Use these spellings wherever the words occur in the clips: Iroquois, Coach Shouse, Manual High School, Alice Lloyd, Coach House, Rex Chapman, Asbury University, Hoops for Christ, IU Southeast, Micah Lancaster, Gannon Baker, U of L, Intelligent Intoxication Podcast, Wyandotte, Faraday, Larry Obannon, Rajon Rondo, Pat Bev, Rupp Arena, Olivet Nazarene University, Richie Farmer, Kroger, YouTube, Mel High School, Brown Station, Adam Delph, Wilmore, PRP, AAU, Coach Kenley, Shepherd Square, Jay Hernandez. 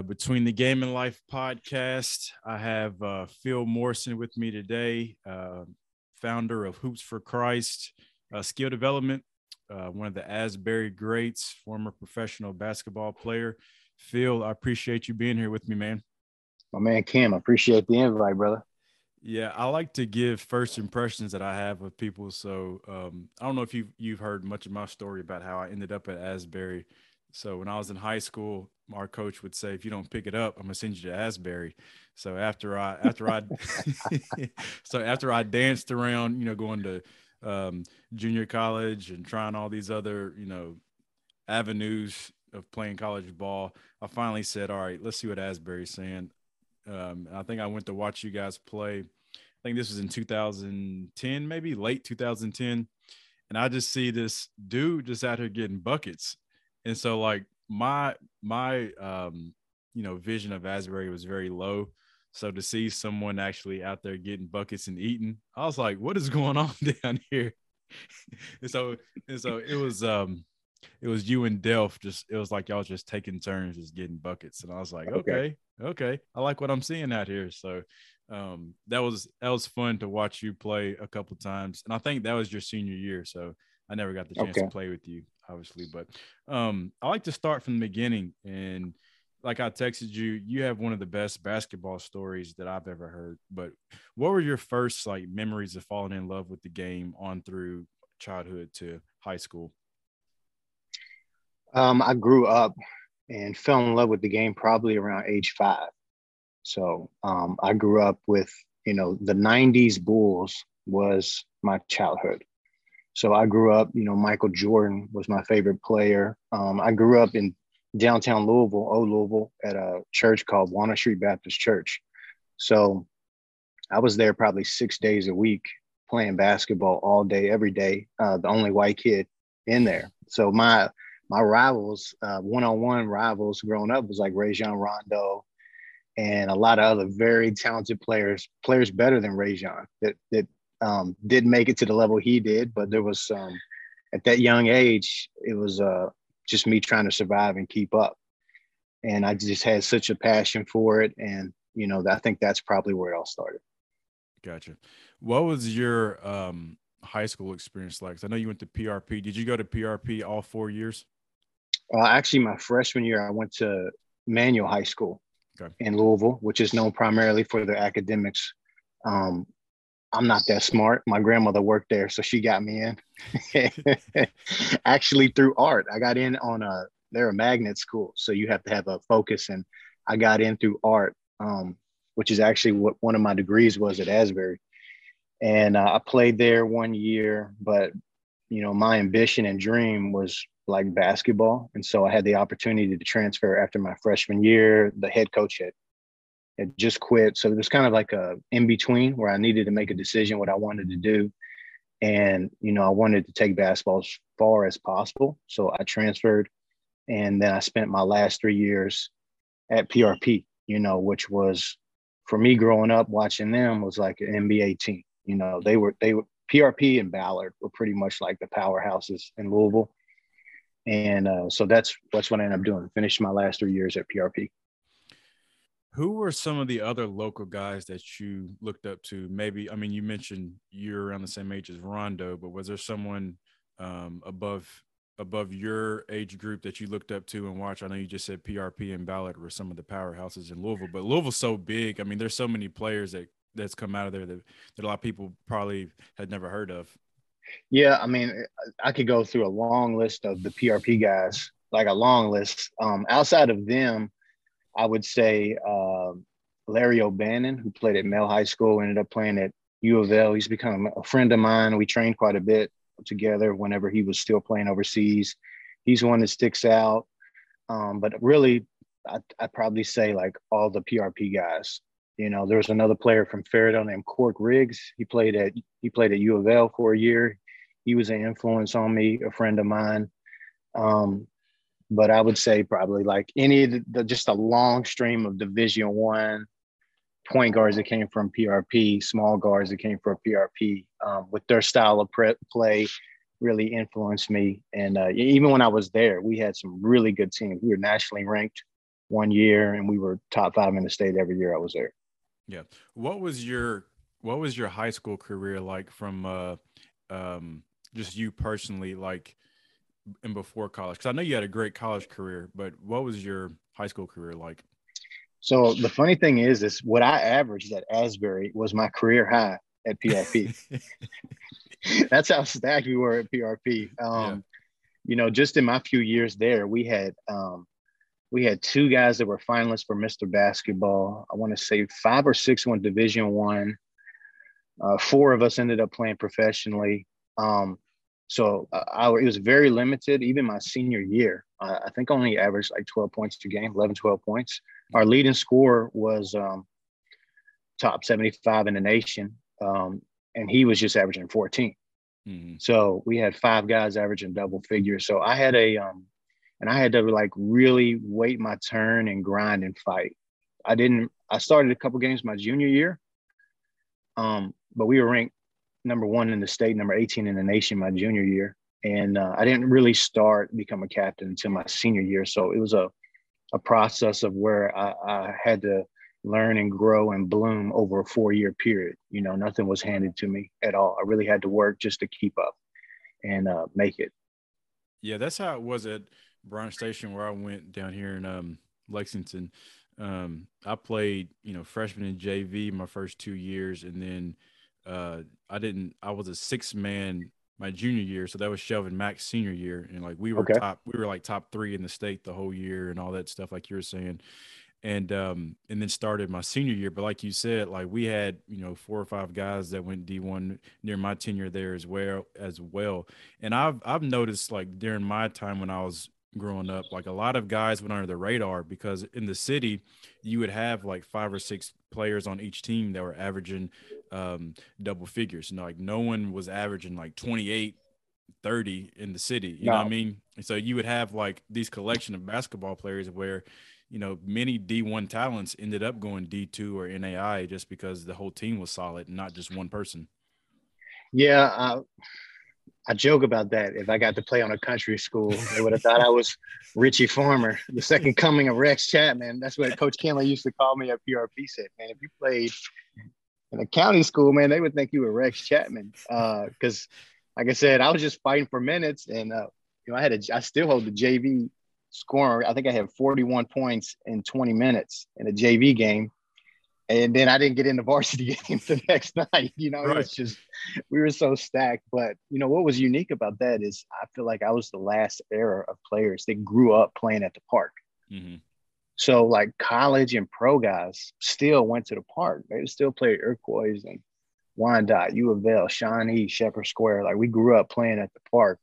Between the Game and Life podcast, I have Phil Morrison with me today, founder of Hoops for Christ, skill development, one of the Asbury greats, former professional basketball player. Phil, I appreciate you being here with me, man. My man Cam, I appreciate the invite, brother. Yeah, I like to give first impressions that I have of people. So I don't know if you've heard much of my story about how I ended up at Asbury. So when I was in high school, our coach would say, if you don't pick it up, I'm gonna send you to Asbury. So after I danced around, going to junior college and trying all these other, avenues of playing college ball, I finally said, all right, let's see what Asbury's saying. I think I went to watch you guys play. I think this was in 2010, maybe late 2010. And I just see this dude just out here getting buckets. And so like my vision of Asbury was very low. So to see someone actually out there getting buckets and eating, I was like, what is going on down here? And so it was you and Delph. It was like y'all just taking turns just getting buckets. And I was like, okay. I like what I'm seeing out here. So that was fun to watch you play a couple times. And I think that was your senior year. So I never got the chance to play with you, obviously. But I like to start from the beginning. And like I texted you, you have one of the best basketball stories that I've ever heard. But what were your first like memories of falling in love with the game on through childhood to high school? I grew up and fell in love with the game probably around age 5. So I grew up with, the 90s Bulls was my childhood. So I grew up, Michael Jordan was my favorite player. I grew up in downtown Louisville, Old Louisville, at a church called Juana Street Baptist Church. So I was there probably 6 days a week playing basketball all day, every day, the only white kid in there. So my rivals, one-on-one rivals growing up was like Rajon Rondo and a lot of other very talented players better than Rajon that didn't make it to the level he did. But there was at that young age, it was just me trying to survive and keep up. And I just had such a passion for it. And, I think that's probably where it all started. Gotcha. What was your high school experience like? 'Cause I know you went to PRP. Did you go to PRP all 4 years? Actually, my freshman year, I went to Manual High School in Louisville, which is known primarily for their academics. I'm not that smart. My grandmother worked there, so she got me in. Actually, through art, I got in on they're a magnet school, so you have to have a focus, and I got in through art, which is actually what one of my degrees was at Asbury. And I played there 1 year, but, my ambition and dream was like basketball. And so I had the opportunity to transfer after my freshman year. The head coach had just quit. So it was kind of like a in-between where I needed to make a decision what I wanted to do. And, I wanted to take basketball as far as possible. So I transferred, and then I spent my last 3 years at PRP, which was, for me growing up watching them, was like an NBA team. They were PRP and Ballard were pretty much like the powerhouses in Louisville. And so that's what I ended up doing. Finished my last 3 years at PRP. Who were some of the other local guys that you looked up to? Maybe, you mentioned you're around the same age as Rondo, but was there someone above your age group that you looked up to and watched? I know you just said PRP and Ballard were some of the powerhouses in Louisville, but Louisville's so big. There's so many players that's come out of there that a lot of people probably had never heard of. Yeah, I could go through a long list of the PRP guys, like a long list. Outside of them, I would say Larry Obannon, who played at Mel High School, ended up playing at U of L. He's become a friend of mine. We trained quite a bit together whenever he was still playing overseas. He's one that sticks out. But really, I'd probably say like all the PRP guys. There was another player from Faraday named Cork Riggs. He played at U of L for a year. He was an influence on me, a friend of mine. But I would say probably like any of just a long stream of Division I point guards that came from PRP, small guards that came from PRP, with their style of play really influenced me. And even when I was there, we had some really good teams. We were nationally ranked. 1 year, and we were top five in the state every year I was there. Yeah. What was your high school career like from just you personally, like, and before college? Because I know you had a great college career, but what was your high school career like? So the funny thing is what I averaged at Asbury was my career high at PRP. That's how stacked we were at PRP. You know, just in my few years there, we had two guys that were finalists for Mr. Basketball. I want to say 5 or 6 went Division I. 4 of us ended up playing professionally. So it was very limited. Even my senior year, I think only averaged like 12 points per game, 11, 12 points. Our leading scorer was top 75 in the nation, and he was just averaging 14. Mm-hmm. So we had 5 guys averaging double figures. So I had to like really wait my turn and grind and fight. I started a couple games my junior year, but we were ranked number 1 in the state, number 18 in the nation my junior year. And I didn't really become a captain until my senior year. So it was a process of where I had to learn and grow and bloom over a 4-year period. You know, nothing was handed to me at all. I really had to work just to keep up and make it. Yeah, that's how it was at Brown Station where I went down here in Lexington. I played, you know, freshman and JV my first 2 years, and then I was a 6-man my junior year. So that was Shelvin Mack's senior year. And like, we were top 3 in the state the whole year and all that stuff, like you were saying. And then started my senior year. But like you said, like, we had, you know, 4 or 5 guys that went D1 near my tenure there as well. And I've noticed, like, during my time when I was growing up, like, a lot of guys went under the radar, because in the city you would have like 5 or 6 players on each team that were averaging double figures. You know, like, no one was averaging like 28, 30 in the city, you know what I mean? And so you would have like these collection of basketball players where, you know, many D1 talents ended up going D2 or NAI just because the whole team was solid and not just one person. Yeah. I joke about that. If I got to play on a country school, they would have thought I was Richie Farmer, the second coming of Rex Chapman. That's what Coach Kenley used to call me at PRP. Said, man, if you played in a county school, man, they would think you were Rex Chapman. Because, like I said, I was just fighting for minutes, and you know, I still hold the JV scoring. I think I had 41 points in 20 minutes in a JV game. And then I didn't get in the varsity game the next night. You know, right. It was just, we were so stacked. But, you know, what was unique about that is I feel like I was the last era of players that grew up playing at the park. Mm-hmm. So, like, college and pro guys still went to the park. They still played Iroquois and Wyandotte, U of L, Shawnee, Shepherd Square. Like, we grew up playing at the park.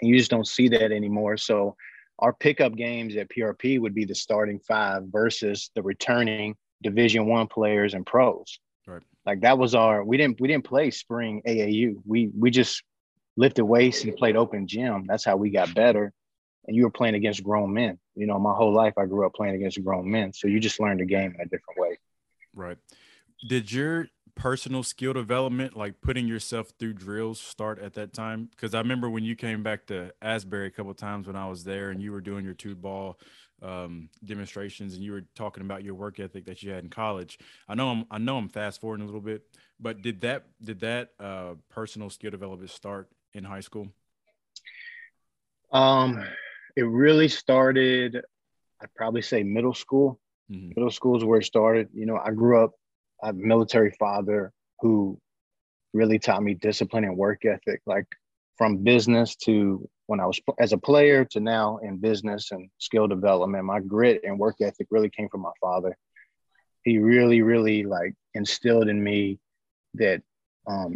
And you just don't see that anymore. So, our pickup games at PRP would be the starting 5 versus the returning Division I players and pros. Right. Like, that was we didn't play spring AAU. We just lifted weights and played open gym. That's how we got better. And you were playing against grown men. You know, my whole life I grew up playing against grown men. So you just learned the game in a different way. Right. Did your personal skill development, like putting yourself through drills, start at that time? Because I remember when you came back to Asbury a couple of times when I was there and you were doing your 2-ball demonstrations, and you were talking about your work ethic that you had in college. I know I'm fast forwarding a little bit, but did that personal skill development start in high school? It really started, I'd probably say middle school. Mm-hmm. Middle school is where it started. You know, I grew up, I have a military father who really taught me discipline and work ethic, like from business to when I was as a player to now in business and skill development. My grit and work ethic really came from my father. He really, really like instilled in me that,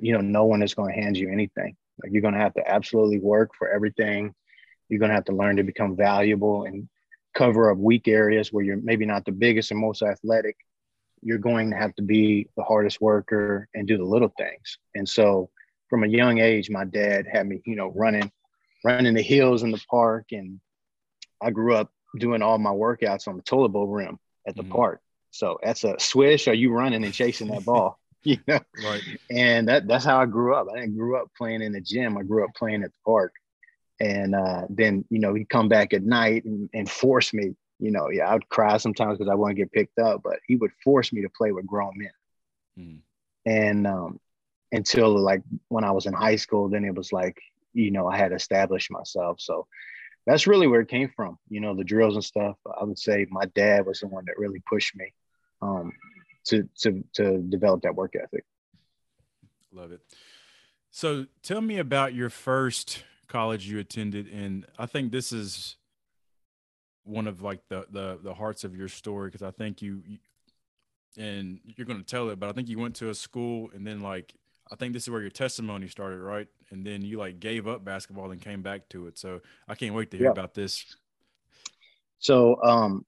you know, no one is going to hand you anything. Like, you're going to have to absolutely work for everything. You're going to have to learn to become valuable and cover up weak areas where you're maybe not the biggest and most athletic. You're going to have to be the hardest worker and do the little things. And so from a young age, my dad had me, you know, running the hills in the park. And I grew up doing all my workouts on the toilet bowl rim at the mm-hmm. park. So that's a swish. Are you running and chasing that ball? You know? Right. And that's how I grew up. I didn't grow up playing in the gym. I grew up playing at the park. And then, you know, he'd come back at night and force me you know, yeah, I would cry sometimes because I wouldn't get picked up, but he would force me to play with grown men. Mm. And until like when I was in high school, then it was like, you know, I had established myself. So that's really where it came from. You know, the drills and stuff, I would say my dad was the one that really pushed me to develop that work ethic. Love it. So tell me about your first college you attended. And I think this is one of like the hearts of your story, because I think you and you're going to tell it, but I think you went to a school and then like, I think this is where your testimony started, right? And then you like gave up basketball and came back to it. So I can't wait to hear about this. So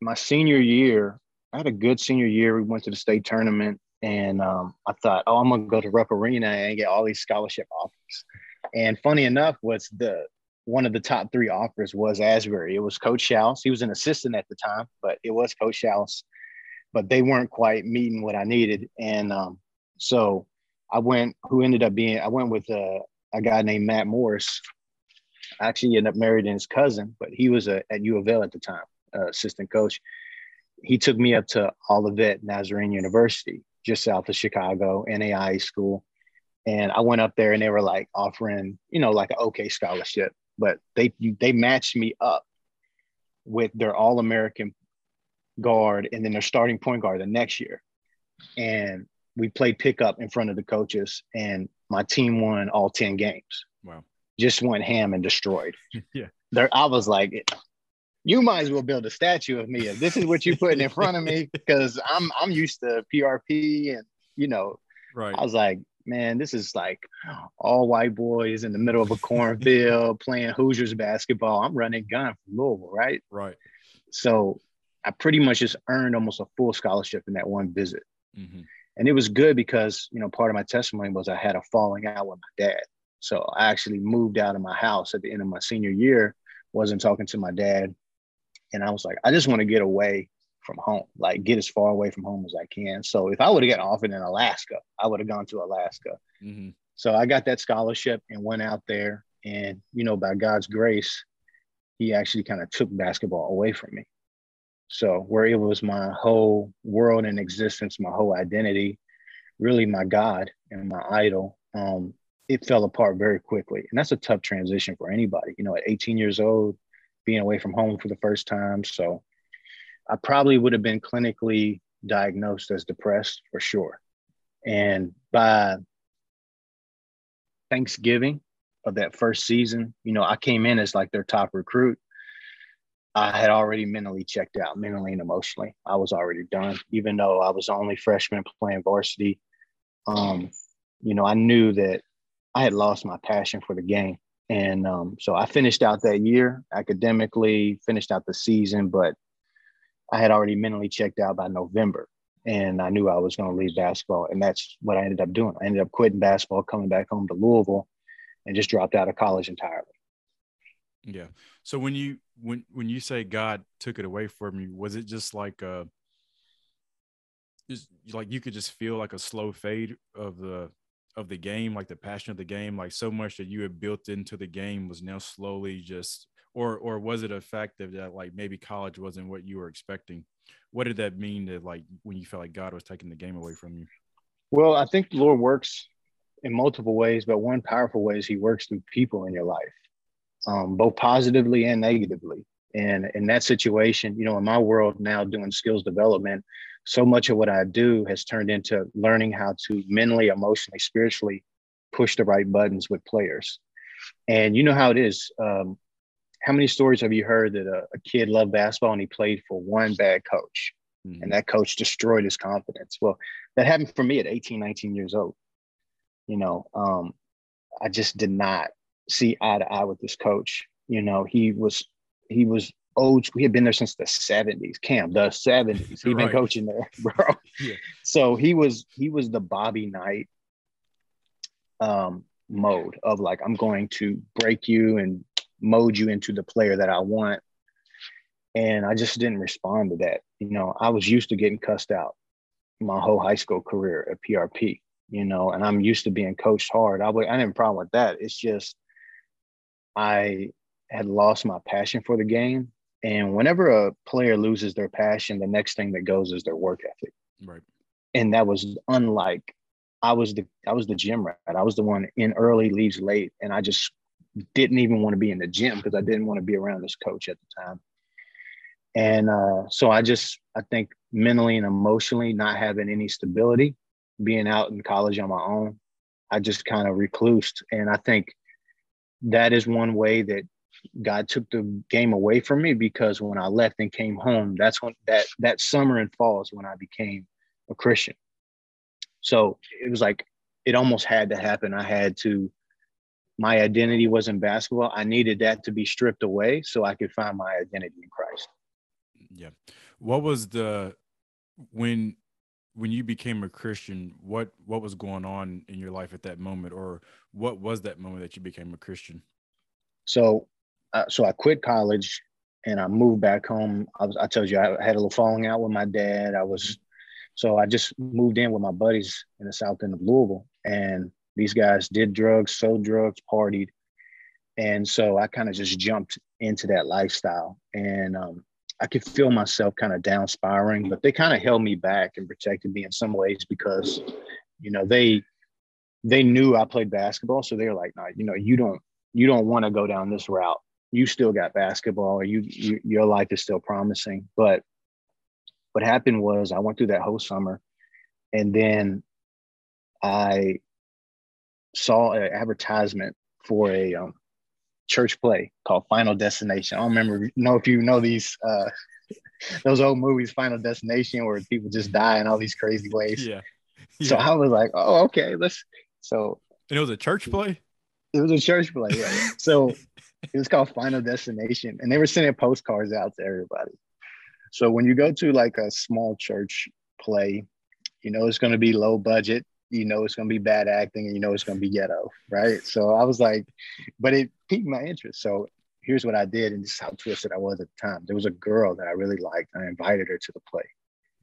my senior year, I had a good senior year. We went to the state tournament, and I thought, oh, I'm going to go to Rupp Arena and get all these scholarship offers. And funny enough, was one of the top three offers was Asbury. It was Coach Shouse. He was an assistant at the time, but it was Coach Shouse. But they weren't quite meeting what I needed. And so I went with a guy named Matt Morris. I actually ended up marrying his cousin, but he was at U of L at the time, assistant coach. He took me up to Olivet Nazarene University, just south of Chicago, NAIA school. And I went up there and they were like offering, you know, like an okay scholarship, but they matched me up with their All-American guard and then their starting point guard the next year. And we played pickup in front of the coaches, and my team won all 10 games. Wow. Just went ham and destroyed. Yeah. I was like, you might as well build a statue of me if this is what you're putting in front of me, because I'm used to PRP and, you know, right. I was like, man, this is like all white boys in the middle of a cornfield playing Hoosiers basketball. I'm running gun from Louisville, right? Right. So I pretty much just earned almost a full scholarship in that one visit. Mm-hmm. And it was good because, you know, part of my testimony was I had a falling out with my dad. So I actually moved out of my house at the end of my senior year, wasn't talking to my dad. And I was like, I just want to get away from home, like get as far away from home as I can. So if I would have gotten offered in Alaska, I would have gone to Alaska. Mm-hmm. So I got that scholarship and went out there. And, you know, by God's grace, he actually kind of took basketball away from me. So where it was my whole world and existence, my whole identity, really my God and my idol, it fell apart very quickly. And that's a tough transition for anybody, you know, at 18 years old, being away from home for the first time. So I probably would have been clinically diagnosed as depressed for sure. And by Thanksgiving of that first season, you know, I came in as like their top recruit. I had already mentally checked out, mentally and emotionally. I was already done, even though I was the only freshman playing varsity. You know, I knew that I had lost my passion for the game. And so I finished out that year academically, finished out the season, but I had already mentally checked out by November. And I knew I was going to leave basketball. And that's what I ended up doing. I ended up quitting basketball, coming back home to Louisville, and just dropped out of college entirely. Yeah. So when you say God took it away from you, was it just like you could just feel like a slow fade of the game, like the passion of the game, like so much that you had built into the game was now slowly just, or was it a fact that like maybe college wasn't what you were expecting? What did that mean that like when you felt like God was taking the game away from you? Well, I think the Lord works in multiple ways, but one powerful way is he works through people in your life. Both positively and negatively. And in that situation, you know, in my world now doing skills development, so much of what I do has turned into learning how to mentally, emotionally, spiritually push the right buttons with players. And you know how it is. How many stories have you heard that a kid loved basketball and he played for one bad coach? Mm-hmm. And that coach destroyed his confidence? Well, that happened for me at 18, 19 years old. You know, I just did not see eye to eye with this coach. You know, he was old school. He had been there since the 70s, Cam, the 70s. He'd been coaching there, bro. Yeah. So he was the Bobby Knight mode of like, I'm going to break you and mold you into the player that I want. And I just didn't respond to that. You know, I was used to getting cussed out my whole high school career at PRP, you know, and I'm used to being coached hard. I didn't have a problem with that. It's just, I had lost my passion for the game And whenever a player loses their passion, the next thing that goes is their work ethic. Right. And that was unlike, I was the gym rat. I was the one in early, leaves late. And I just didn't even want to be in the gym because I didn't want to be around this coach at the time. And so I think mentally and emotionally, not having any stability, being out in college on my own, I just kind of reclused. And I think that is one way that God took the game away from me, because when I left and came home, that's when that summer and fall is when I became a Christian. So it was like, it almost had to happen. My identity was in basketball. I needed that to be stripped away so I could find my identity in Christ. Yeah. What was when you became a Christian, what was going on in your life at that moment, or what was that moment that you became a Christian? So I quit college and I moved back home. I told you I had a little falling out with my dad. So I just moved in with my buddies in the south end of Louisville, and these guys did drugs, sold drugs, partied. And so I kind of just jumped into that lifestyle, and I could feel myself kind of down spiraling, but they kind of held me back and protected me in some ways because, you know, they knew I played basketball. So they're like, no, you know, you don't want to go down this route. You still got basketball. Your life is still promising. But what happened was I went through that whole summer, and then I saw an advertisement for a church play called Final Destination. I don't know if you know these those old movies, Final Destination, where people just die in all these crazy ways. Yeah. So I was like, oh, okay, and it was a church play? It was a church play, right? So it was called Final Destination, and they were sending postcards out to everybody. So when you go to like a small church play, you know it's going to be low budget, you know it's going to be bad acting, and you know it's going to be ghetto, right? So I was like, but it piqued my interest. So here's what I did, and this is how twisted I was at the time. There was a girl that I really liked, and I invited her to the play.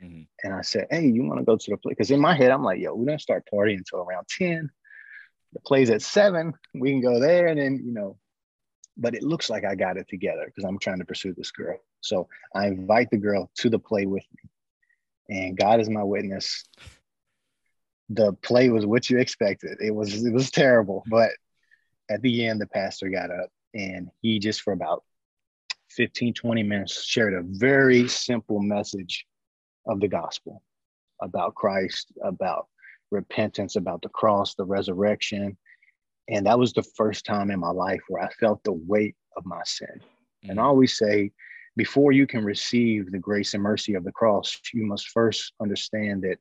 Mm-hmm. And I said, hey, you want to go to the play? Because in my head, I'm like, yo, we don't start partying until around 10. The play's at 7, we can go there, and then, you know, but it looks like I got it together because I'm trying to pursue this girl. So I invite the girl to the play with me, and God is my witness, the play was what you expected. It was terrible, but at the end, the pastor got up, and he just for about 15-20 minutes shared a very simple message of the gospel, about Christ, about repentance, about the cross, the resurrection. And that was the first time in my life where I felt the weight of my sin. Mm-hmm. And I always say, before you can receive the grace and mercy of the cross, you must first understand that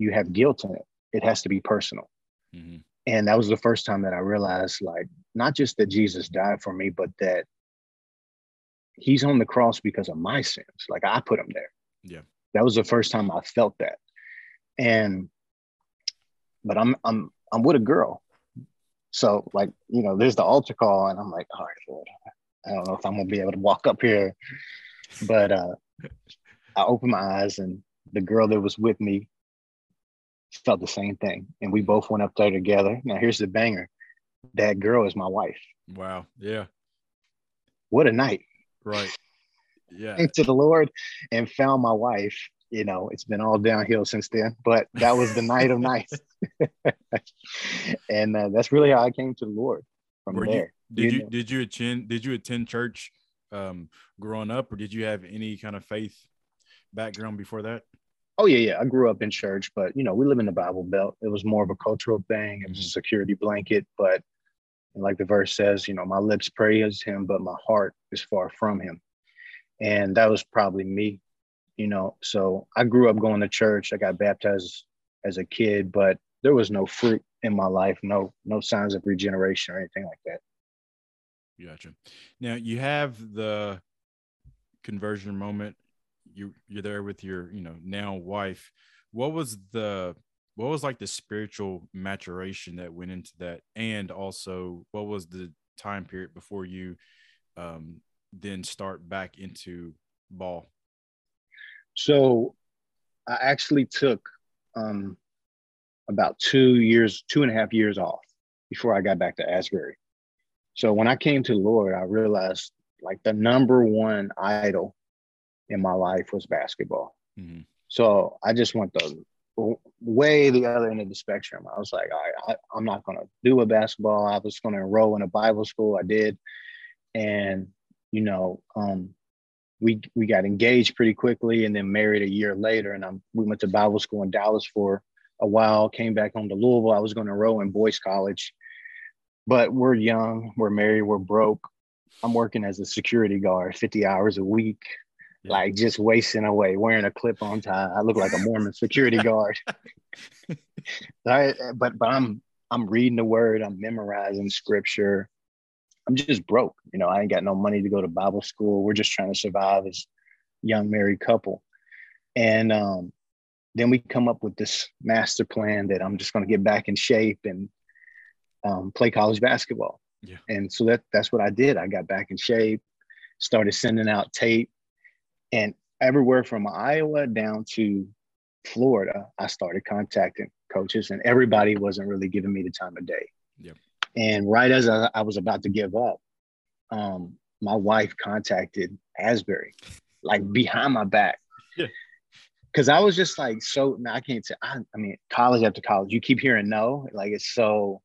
you have guilt in it. It has to be personal. Mm-hmm. And that was the first time that I realized, like, not just that Jesus died for me, but that he's on the cross because of my sins. Like, I put him there. Yeah. That was the first time I felt that. But I'm with a girl. So, like, you know, there's the altar call, and I'm like, all right, Lord, I don't know if I'm going to be able to walk up here. But I opened my eyes, and the girl that was with me felt the same thing. And we both went up there together. Now, here's the banger. That girl is my wife. Wow. Yeah. What a night. Right. Yeah. Thanks to the Lord, and found my wife. You know, it's been all downhill since then, but that was the night of nights. And that's really how I came to the Lord from there. Did you attend church growing up, or did you have any kind of faith background before that? Oh, yeah. I grew up in church, but, you know, we live in the Bible Belt. It was more of a cultural thing. It was a security blanket. But like the verse says, you know, my lips praise him, but my heart is far from him. And that was probably me. You know, so I grew up going to church. I got baptized as a kid, but there was no fruit in my life, no signs of regeneration or anything like that. Gotcha. Now you have the conversion moment. You're there with your, you know, now wife. What was like the spiritual maturation that went into that, and also what was the time period before you then start back into ball? So I actually took about 2.5 years off before I got back to Asbury. So when I came to the Lord, I realized like the number one idol in my life was basketball. Mm-hmm. So I just went the other end of the spectrum. I was like, all right, I'm not going to do a basketball. I was going to enroll in a Bible school. I did. And, you know, we got engaged pretty quickly and then married a year later. And we went to Bible school in Dallas for a while, came back home to Louisville. I was going to enroll in Boys College, but we're young, we're married, we're broke. I'm working as a security guard 50 hours a week, like just wasting away, wearing a clip-on tie. I look like a Mormon security guard. But I'm reading the word, I'm memorizing scripture. I'm just broke. You know, I ain't got no money to go to Bible school. We're just trying to survive as a young married couple. And then we come up with this master plan that I'm just going to get back in shape and play college basketball. Yeah. And so that's what I did. I got back in shape, started sending out tape. And everywhere from Iowa down to Florida, I started contacting coaches, and everybody wasn't really giving me the time of day. Yeah. And right as I was about to give up, my wife contacted Asbury, like behind my back. Yeah. Cause I was just like, I can't say, I mean, college after college, you keep hearing no, like it's so.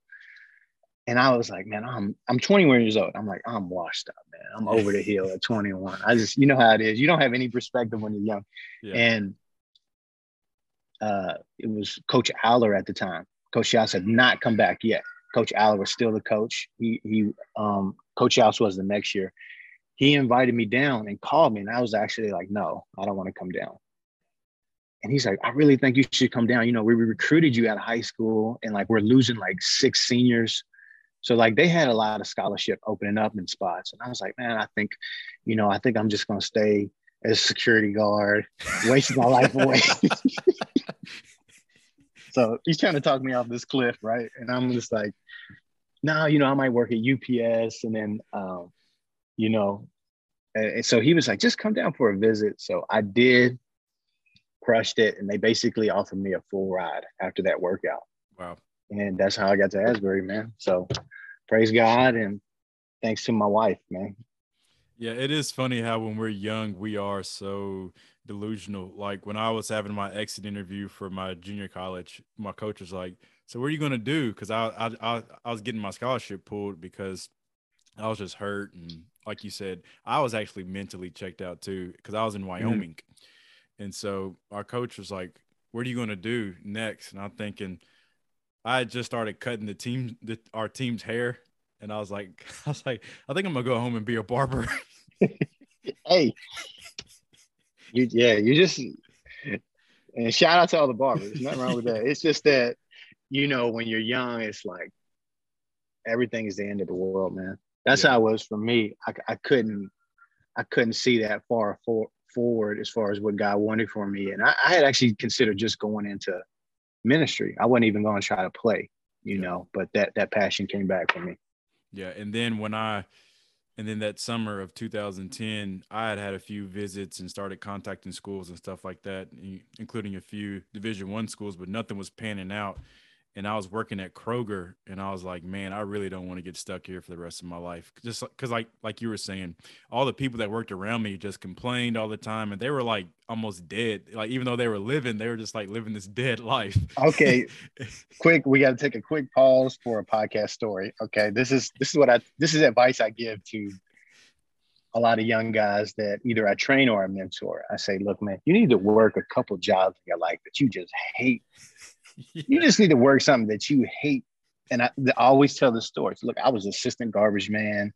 And I was like, man, I'm 21 years old. I'm like, I'm washed up, man. I'm over the hill at 21. I just, you know how it is. You don't have any perspective when you're young. Yeah. And it was Coach Aller at the time. Coach Shouse had not come back yet. Coach Aller was still the coach. He Coach House was the next year. He invited me down and called me, and I was actually like, no, I don't want to come down. And he's like, I really think you should come down. You know, we recruited you out of high school, and like we're losing like 6 seniors. So like they had a lot of scholarship opening up in spots. And I was like, man, I think I'm just going to stay as security guard, wasting my life away. So he's trying to talk me off this cliff, right? And I'm just like, no, you know, I might work at UPS. And then, you know, and so he was like, just come down for a visit. So I did, crushed it. And they basically offered me a full ride after that workout. Wow. And that's how I got to Asbury, man. So praise God and thanks to my wife, man. Yeah, it is funny how when we're young, we are so delusional. Like when I was having my exit interview for my junior college, my coach was like, so what are you going to do? Because I was getting my scholarship pulled because I was just hurt. And like you said, I was actually mentally checked out too because I was in Wyoming. Mm-hmm. And so our coach was like, what are you going to do next? And I'm thinking – I had just started cutting our team's hair, and I was like, I think I'm gonna go home and be a barber. Hey, you just, and shout out to all the barbers. There's nothing wrong with that. It's just that, you know, when you're young, it's like everything is the end of the world, man. That's how it was for me. I couldn't see that far forward as far as what God wanted for me, and I had actually considered just going into ministry. I wasn't even going to try to play, you know, but that passion came back for me. Yeah. And then then that summer of 2010, I had a few visits and started contacting schools and stuff like that, including a few Division I schools, but nothing was panning out. And I was working at Kroger, and I was like, man, I really don't want to get stuck here for the rest of my life. Just because like you were saying, all the people that worked around me just complained all the time, and they were like almost dead. Like even though they were living, they were just like living this dead life. Okay, we got to take a quick pause for a podcast story. Okay, this is advice I give to a lot of young guys that either I train or I mentor. I say, look, man, you need to work a couple jobs in your life that you just hate. You just need to work something that you hate. And I always tell the stories. Look, I was assistant garbage man.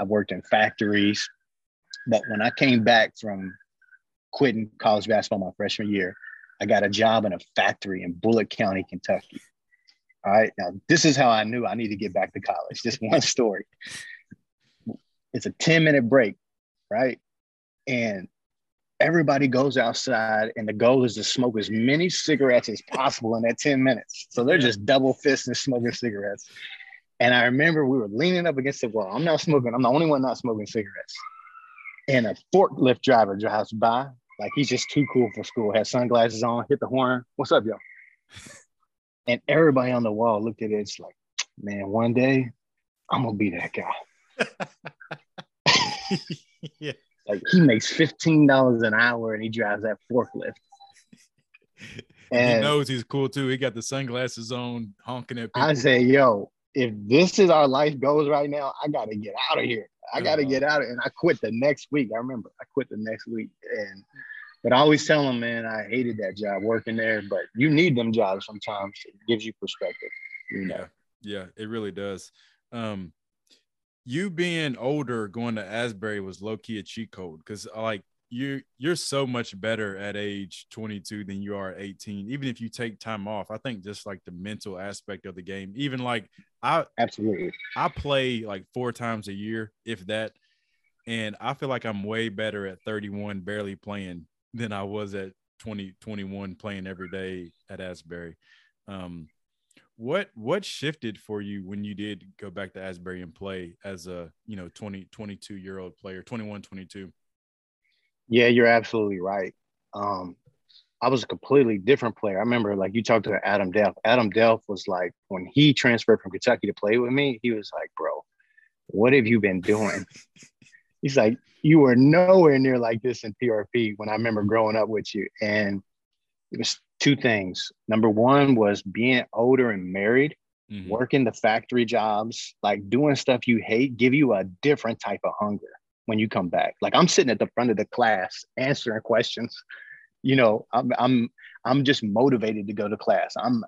I worked in factories. But when I came back from quitting college basketball my freshman year, I got a job in a factory in Bullitt County, Kentucky. All right. Now, this is how I knew I need to get back to college. Just one story. It's a 10-minute break, right? And everybody goes outside, and the goal is to smoke as many cigarettes as possible in that 10 minutes. So they're just double fisting smoking cigarettes. And I remember we were leaning up against the wall. I'm not smoking. I'm the only one not smoking cigarettes. And a forklift driver drives by. Like, he's just too cool for school. Has sunglasses on, hit the horn. What's up, y'all? And everybody on the wall looked at it. It's like, man, one day I'm going to be that guy. Yeah. Like, he makes $15 an hour and he drives that forklift. And he knows he's cool too. He got the sunglasses on, honking at people. I say, yo, if this is our life goes right now, I got to get out of here. I got to get out of here. And I quit the next week. I remember I quit the next week. And but I always tell them, man, I hated that job working there. But you need them jobs sometimes. It gives you perspective. You know? Yeah, it really does. You being older going to Asbury was low-key a cheat code because, like, you're so much better at age 22 than you are at 18, even if you take time off. I think just like the mental aspect of the game, even like I play like 4 times a year, if that. And I feel like I'm way better at 31, barely playing than I was at 21 playing every day at Asbury. What shifted for you when you did go back to Asbury and play as a, 22-year-old player, 21, 22? Yeah, you're absolutely right. I was a completely different player. I remember, like, you talked to Adam Delph. Adam Delph was like, when he transferred from Kentucky to play with me, he was like, bro, what have you been doing? He's like, you were nowhere near like this in PRP when I remember growing up with you. And it was 2 things. Number one was being older and married, working the factory jobs, like doing stuff you hate, give you a different type of hunger. When you come back, like I'm sitting at the front of the class answering questions, I'm just motivated to go to class. I'm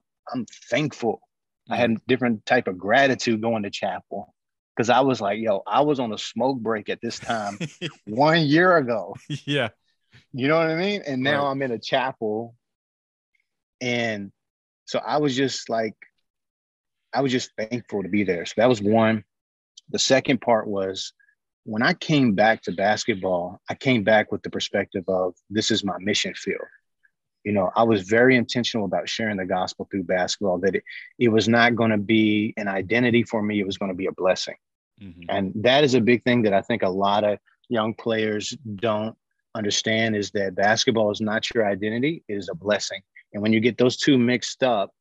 thankful. I had a different type of gratitude going to chapel because I was like, yo, I was on a smoke break at this time 1 year ago. Yeah, you know what I mean. And now I'm in a chapel, and so I was just thankful to be there. So that was one. The second part was, when I came back to basketball, I came back with the perspective of this is my mission field. I was very intentional about sharing the gospel through basketball, that it was not going to be an identity for me. It was going to be a blessing. And that is a big thing that I think a lot of young players don't understand, is that basketball is not your identity. It is a blessing. And when you get those two mixed up,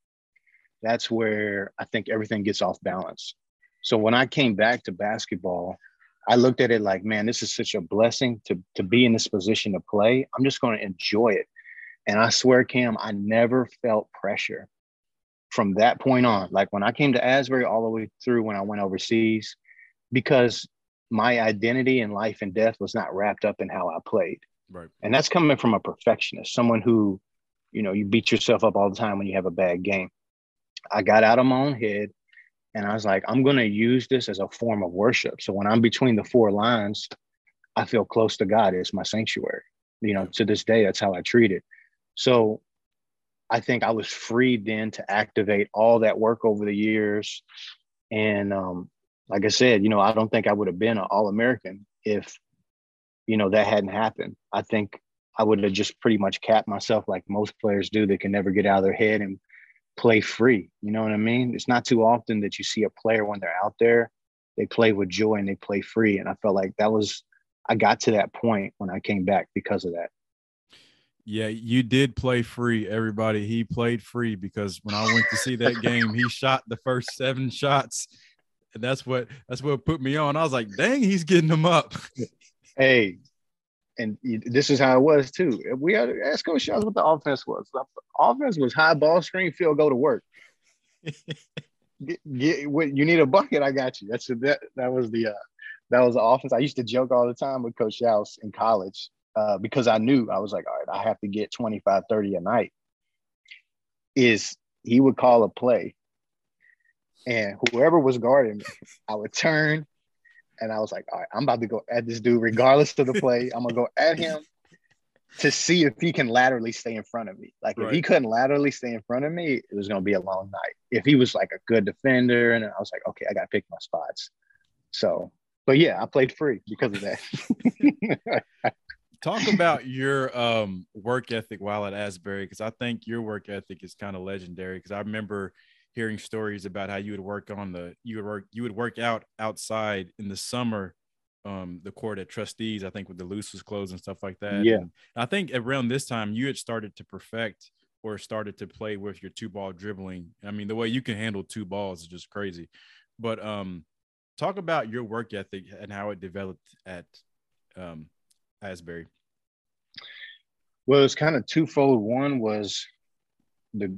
that's where I think everything gets off balance. So when I came back to basketball, I looked at it like, man, this is such a blessing to be in this position to play. I'm just going to enjoy it. And I swear, Cam, I never felt pressure from that point on. Like when I came to Asbury all the way through when I went overseas, because my identity in life and death was not wrapped up in how I played. Right. And that's coming from a perfectionist, someone who, you beat yourself up all the time when you have a bad game. I got out of my own head. And I was like, I'm going to use this as a form of worship. So when I'm between the 4 lines, I feel close to God. It's my sanctuary. To this day, that's how I treat it. So I think I was freed then to activate all that work over the years. And like I said, I don't think I would have been an All-American if, that hadn't happened. I think I would have just pretty much capped myself like most players do. They can never get out of their head and play free. You know what I mean? It's not too often that you see a player when they're out there, they play with joy and they play free. And I felt like I got to that point when I came back because of that. Yeah, you did play free, everybody. He played free because when I went to see that game, he shot the first 7 shots. And that's what put me on. I was like, dang, he's getting them up. Hey, and this is how it was too. We had to ask Coach Shouse what the offense was. The offense was high ball screen, field, go to work. You need a bucket, I got you. That was the offense. I used to joke all the time with Coach Yoss in college because I knew, I was like, all right, I have to get 25, 30 a night. He would call a play, and whoever was guarding me, I would turn. And I was like, all right, I'm about to go at this dude regardless of the play. I'm going to go at him to see if he can laterally stay in front of me. Like, right. If he couldn't laterally stay in front of me, it was going to be a long night. If he was, like, a good defender, and I was like, okay, I got to pick my spots. So, but, yeah, I played free because of that. Talk about your work ethic while at Asbury, because I think your work ethic is kind of legendary, because I remember – hearing stories about how you would work out outside in the summer, the court at Trustees, I think, with the loose was closed and stuff like that. Yeah. And I think around this time you had started to perfect or started to play with your 2-ball dribbling. I mean, the way you can handle 2 balls is just crazy, but talk about your work ethic and how it developed at Asbury? Well, it's kind of twofold. One was the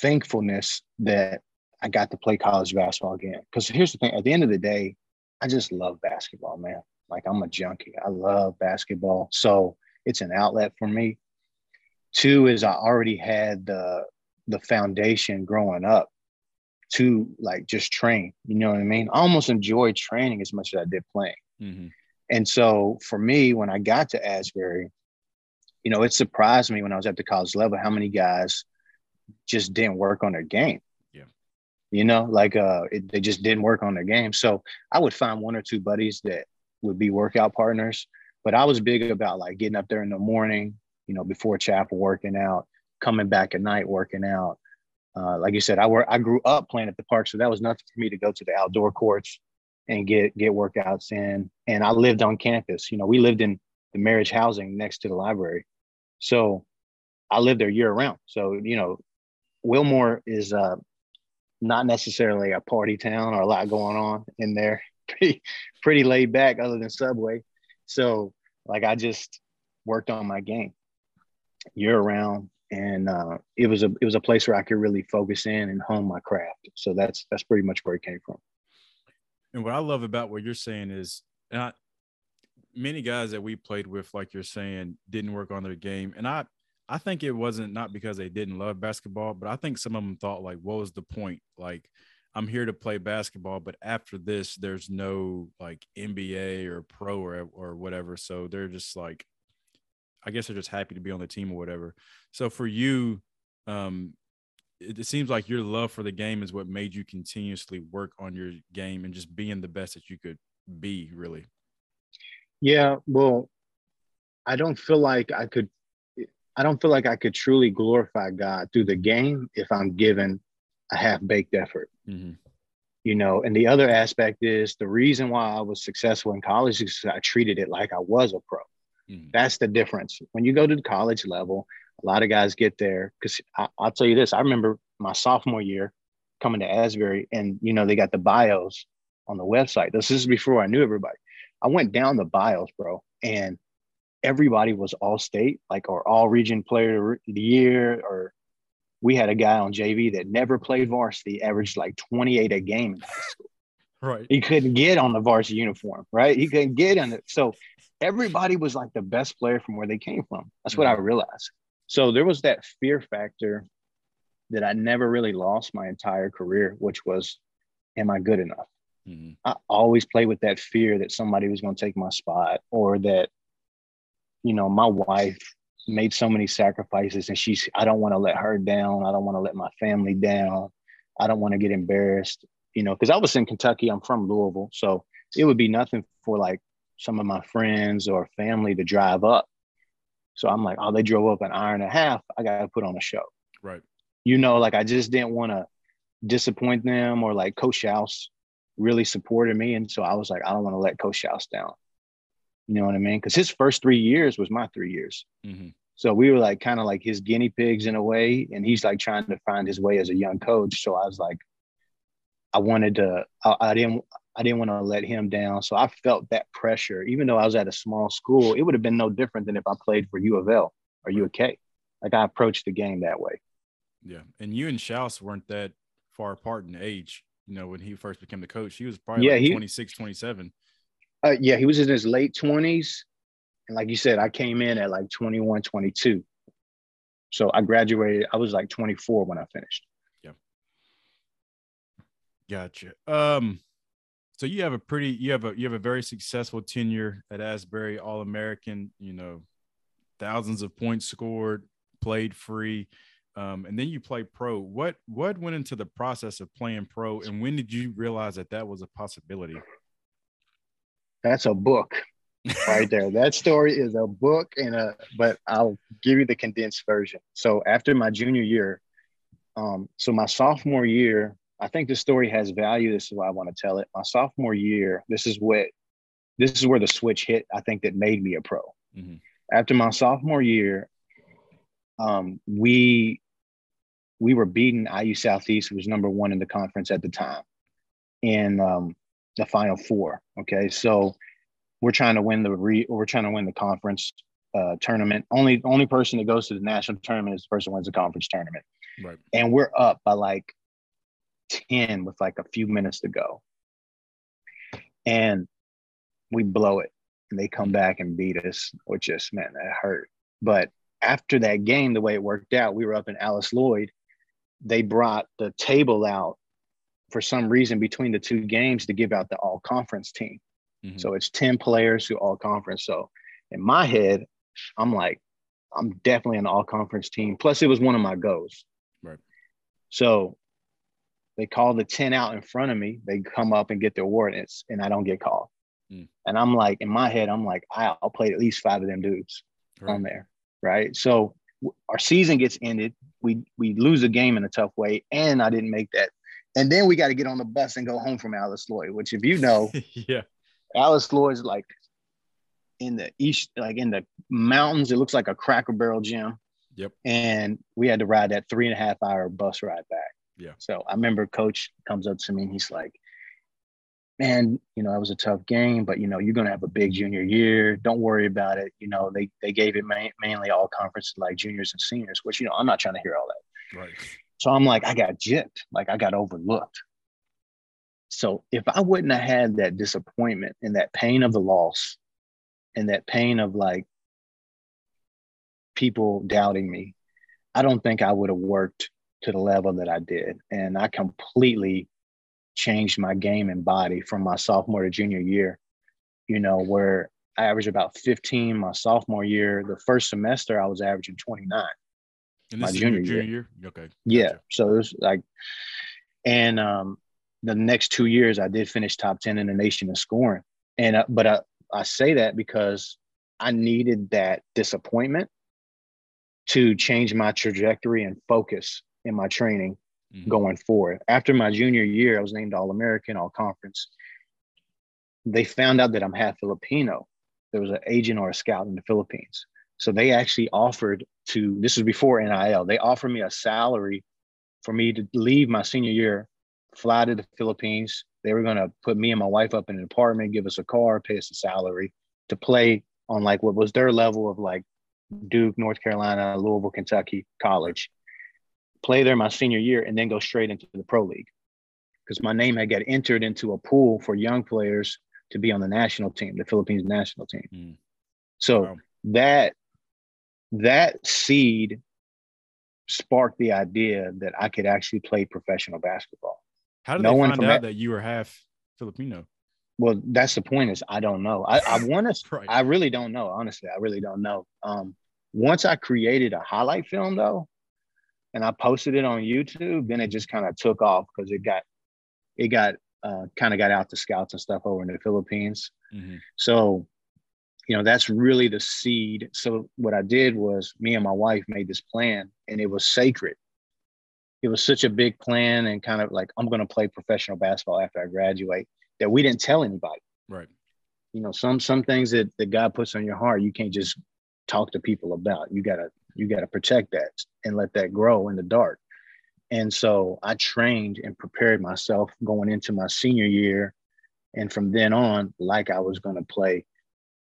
thankfulness that I got to play college basketball again. Because here's the thing, at the end of the day, I just love basketball, man. Like, I'm a junkie. I love basketball. So it's an outlet for me. Two is I already had the foundation growing up to, like, just train. You know what I mean? I almost enjoyed training as much as I did playing. Mm-hmm. And so for me, when I got to Asbury, you know, it surprised me when I was at the college level how many guys just didn't work on their game. Yeah. You know, like they just didn't work on their game. So I would find one or two buddies that would be workout partners. But I was big about, like, getting up there in the morning, you know, before chapel, working out, coming back at night, working out. Like you said, I grew up playing at the park, so that was nothing for me to go to the outdoor courts and get workouts in. And I lived on campus. You know, we lived in the marriage housing next to the library. So I lived there year round. So, you know, Wilmore is not necessarily a party town or a lot going on in there. Pretty laid back other than Subway. So, like, I just worked on my game year round. And it was a place where I could really focus in and hone my craft. So that's pretty much where it came from. And what I love about what you're saying is, many guys that we played with, like you're saying, didn't work on their game. And I think it wasn't not because they didn't love basketball, but I think some of them thought, like, what was the point? Like, I'm here to play basketball, but after this, there's no, like, NBA or pro or whatever. So they're just, like, I guess they're just happy to be on the team or whatever. So for you, it seems like your love for the game is what made you continuously work on your game and just being the best that you could be, really. Yeah, well, I don't feel like I could truly glorify God through the game if I'm given a half-baked effort. Mm-hmm. You know, and the other aspect is the reason why I was successful in college is I treated it like I was a pro. Mm-hmm. That's the difference. When you go to the college level, a lot of guys get there because I'll tell you this. I remember my sophomore year coming to Asbury and, you know, they got the bios on the website. This is before I knew everybody. I went down the bios, bro, and everybody was all state, like, or all region player of the year. Or we had a guy on JV that never played varsity, averaged like 28 a game in high school. Right. He couldn't get on the varsity uniform, right? He couldn't get in it. So everybody was, like, the best player from where they came from. That's what I realized. So there was that fear factor that I never really lost my entire career, which was, am I good enough? Mm-hmm. I always played with that fear that somebody was going to take my spot, or that, you know, my wife made so many sacrifices and I don't want to let her down. I don't want to let my family down. I don't want to get embarrassed, you know, because I was in Kentucky. I'm from Louisville. So it would be nothing for, like, some of my friends or family to drive up. So I'm like, oh, they drove up an hour and a half. I got to put on a show. Right. You know, like, I just didn't want to disappoint them, or, like, Coach Shouse really supported me. And so I was like, I don't want to let Coach Shouse down. You know what I mean? Because his first 3 years was my 3 years. Mm-hmm. So we were, like, kind of like his guinea pigs in a way. And he's, like, trying to find his way as a young coach. So I was like, I didn't want to let him down. So I felt that pressure. Even though I was at a small school, it would have been no different than if I played for U of L or U of K. Like, I approached the game that way. Yeah. And you and Shouse weren't that far apart in age. You know, when he first became the coach, he was probably 26, 27. Yeah, he was in his late 20s. And like you said, I came in at like 21, 22. So I graduated. I was like 24 when I finished. Yeah. Gotcha. So you have a you have a very successful tenure at Asbury, All-American, you know, thousands of points scored, played free, and then you play pro. What went into the process of playing pro, and when did you realize that that was a possibility? That's a book right there. That story is a book, but I'll give you the condensed version. So after my junior year, so my sophomore year, I think this story has value. This is why I want to tell it. My sophomore year, this is where the switch hit, I think, that made me a pro. Mm-hmm. After my sophomore year, we were beating IU Southeast, who was number one in the conference at the time, in the Final Four. Okay, so we're trying to win the conference tournament. Only person that goes to the national tournament is the person who wins the conference tournament. Right. And we're up by like 10 with like a few minutes to go. And we blow it. And they come back and beat us, which just, man, that hurt. But after that game, the way it worked out, we were up in Alice Lloyd. They brought the table out for some reason between the two games to give out the all-conference team. Mm-hmm. So it's 10 players who all-conference. So in my head, I'm like, I'm definitely an all-conference team. Plus, it was one of my goals. Right. So they call the 10 out in front of me. They come up and get the award, and I don't get called. Mm. And I'm like, in my head, I'm like, I'll play at least 5 of them dudes on there. Right. So our season gets ended. We lose a game in a tough way. And I didn't make that. And then we got to get on the bus and go home from Alice Lloyd, which, if you know, yeah, Alice Lloyd's like in the east, like in the mountains. It looks like a Cracker Barrel gym. Yep. And we had to ride that 3.5-hour bus ride back. Yeah. So I remember Coach comes up to me and he's like, man, you know, that was a tough game, but, you know, you're going to have a big junior year. Don't worry about it. You know, they gave it mainly all conferences, like juniors and seniors, which, you know, I'm not trying to hear all that. Right. So I'm like, I got gypped. Like, I got overlooked. So if I wouldn't have had that disappointment and that pain of the loss and that pain of, like, people doubting me, I don't think I would have worked to the level that I did. And I completely changed my game and body from my sophomore to junior year, you know, where I averaged about 15 my sophomore year. The first semester I was averaging 29. And this my junior year? Okay. Yeah. Gotcha. So it was like, and the next 2 years I did finish top 10 in the nation in scoring. And, but I say that because I needed that disappointment to change my trajectory and focus in my training. Mm-hmm. Going forward. After my junior year, I was named All-American, All-Conference. They found out that I'm half Filipino. There was an agent or a scout in the Philippines. So they actually offered to, this was before NIL, they offered me a salary for me to leave my senior year, fly to the Philippines. They were going to put me and my wife up in an apartment, give us a car, pay us a salary to play on like what was their level of like Duke, North Carolina, Louisville, Kentucky college. Play there my senior year and then go straight into the pro league, because my name had got entered into a pool for young players to be on the national team, the Philippines national team. Mm. So wow. that seed sparked the idea that I could actually play professional basketball. How did they find out that you were half Filipino? Well, that's the point, is I don't know. I want to. Right. I really don't know. Honestly, I really don't know. Once I created a highlight film though, and I posted it on YouTube, then it just kind of took off because it got out to scouts and stuff over in the Philippines. Mm-hmm. So, you know, that's really the seed. So what I did was, me and my wife made this plan, and it was sacred. It was such a big plan, and kind of like, I'm going to play professional basketball after I graduate, that we didn't tell anybody. Right. You know, some things that God puts on your heart, you can't just talk to people about. You got to protect that and let that grow in the dark. And so I trained and prepared myself going into my senior year. And from then on, like, I was going to play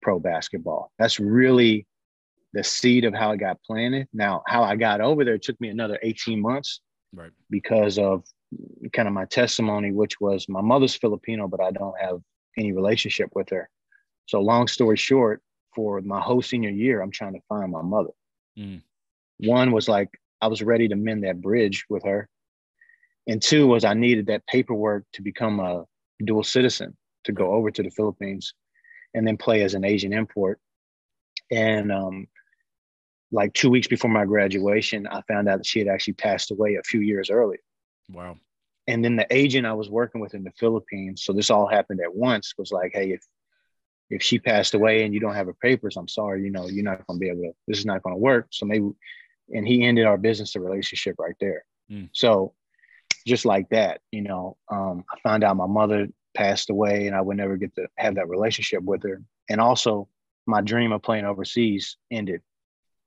pro basketball. That's really the seed of how it got planted. Now, how I got over there, it took me another 18 months, right, because of kind of my testimony, which was my mother's Filipino, but I don't have any relationship with her. So long story short, for my whole senior year, I'm trying to find my mother. Mm. One was like, I was ready to mend that bridge with her. And two was, I needed that paperwork to become a dual citizen, to go over to the Philippines and then play as an Asian import. And like 2 weeks before my graduation, I found out that she had actually passed away a few years earlier. Wow. And then the agent I was working with in the Philippines, so this all happened at once, was like, hey, if she passed away and you don't have her papers, I'm sorry, you know, you're not going to be able to, this is not going to work. So maybe, and he ended our business relationship right there. Mm. So just like that, you know, I found out my mother passed away and I would never get to have that relationship with her. And also my dream of playing overseas ended,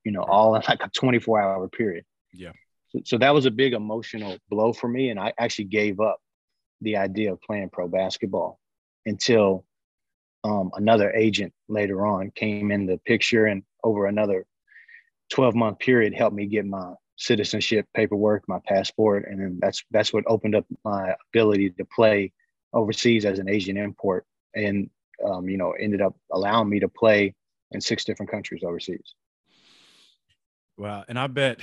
you know, all in like a 24-hour period. Yeah. So that was a big emotional blow for me. And I actually gave up the idea of playing pro basketball until another agent later on came in the picture, and over another 12-month period helped me get my citizenship paperwork, my passport, and then that's what opened up my ability to play overseas as an Asian import, and ended up allowing me to play in 6 different countries overseas. Wow. And I bet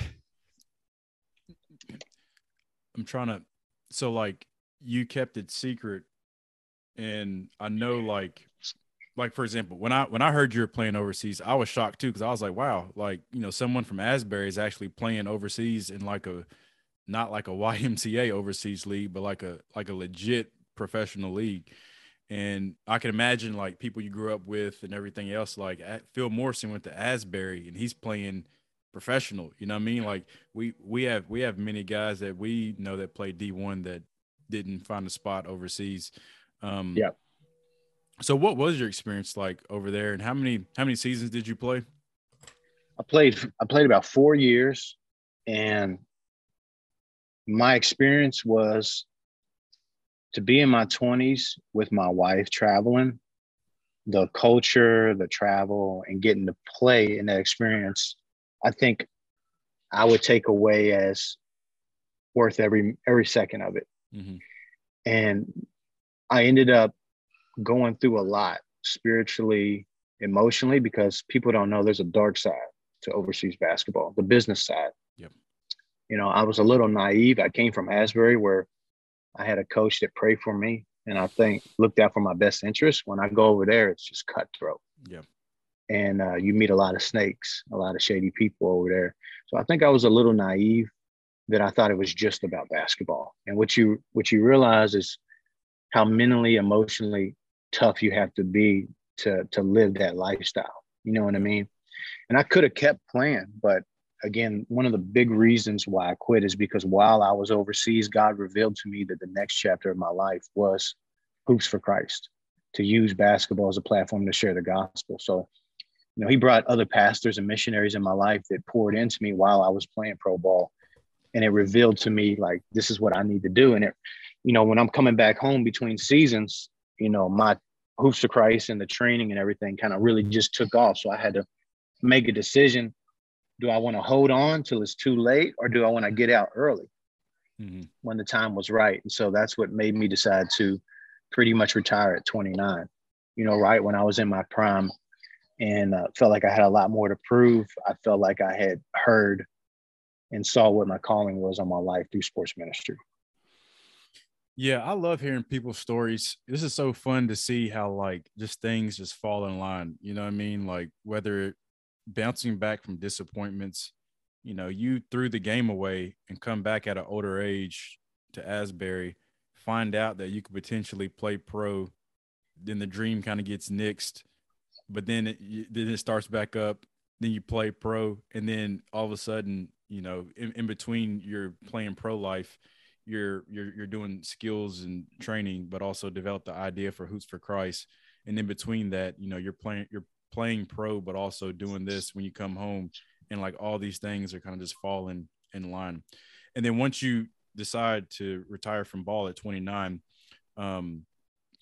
you kept it secret. And I know, like for example, when I heard you were playing overseas, I was shocked too, because I was like, wow, someone from Asbury is actually playing overseas in not like a YMCA overseas league, but like a legit professional league. And I can imagine people you grew up with and everything else, Phil Morrison went to Asbury and he's playing professional, you know what I mean? Like we have many guys that we know that play D1 that didn't find a spot overseas. Yeah. So what was your experience like over there, and how many seasons did you play? I played about 4 years, and my experience was to be in my 20s with my wife traveling, the culture, the travel, and getting to play in that experience. I think I would take away as worth every second of it. Mm-hmm. And I ended up going through a lot spiritually, emotionally, because people don't know there's a dark side to overseas basketball, the business side. Yep. I was a little naive. I came from Asbury where I had a coach that prayed for me and I think looked out for my best interest. When I go over there, it's just cutthroat. Yeah. And you meet a lot of snakes, a lot of shady people over there. So I think I was a little naive that I thought it was just about basketball. And what you realize is how mentally, emotionally tough you have to be to live that lifestyle. You know what I mean? And I could have kept playing, but again, one of the big reasons why I quit is because while I was overseas, God revealed to me that the next chapter of my life was Hoops for Christ, to use basketball as a platform to share the gospel. So, he brought other pastors and missionaries in my life that poured into me while I was playing pro ball. And it revealed to me, this is what I need to do. And it, when I'm coming back home between seasons, my Hoops to Christ and the training and everything kind of really just took off. So I had to make a decision. Do I want to hold on till it's too late, or do I want to get out early when the time was right? And so that's what made me decide to pretty much retire at 29, right when I was in my prime, and felt like I had a lot more to prove. I felt like I had heard and saw what my calling was on my life through sports ministry. Yeah, I love hearing people's stories. This is so fun to see how just things just fall in line. You know what I mean? Whether bouncing back from disappointments, you threw the game away and come back at an older age to Asbury, find out that you could potentially play pro, then the dream kind of gets nixed, but then it starts back up, then you play pro, and then all of a sudden, in between you're playing pro life, you're doing skills and training, but also develop the idea for Hoops for Christ. And in between that, you're playing pro, but also doing this when you come home, and all these things are kind of just falling in line. And then once you decide to retire from ball at 29,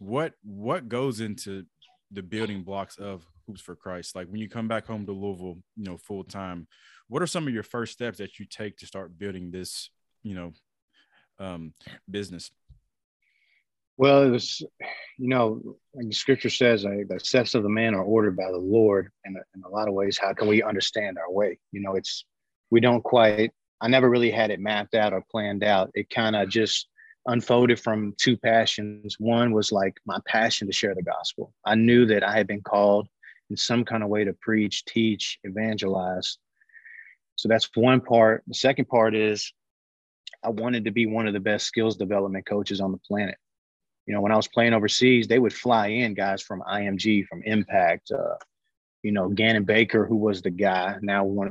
what goes into the building blocks of Hoops for Christ? When you come back home to Louisville, full time, what are some of your first steps that you take to start building this, business? Well, it was, like the scripture says, the steps of the man are ordered by the Lord. And in a lot of ways, how can we understand our way? I never really had it mapped out or planned out. It kind of just unfolded from 2 passions. One was my passion to share the gospel. I knew that I had been called in some kind of way to preach, teach, evangelize. So that's one part. The second part is I wanted to be one of the best skills development coaches on the planet. When I was playing overseas, they would fly in guys from IMG, from Impact, Gannon Baker, who was the guy, now one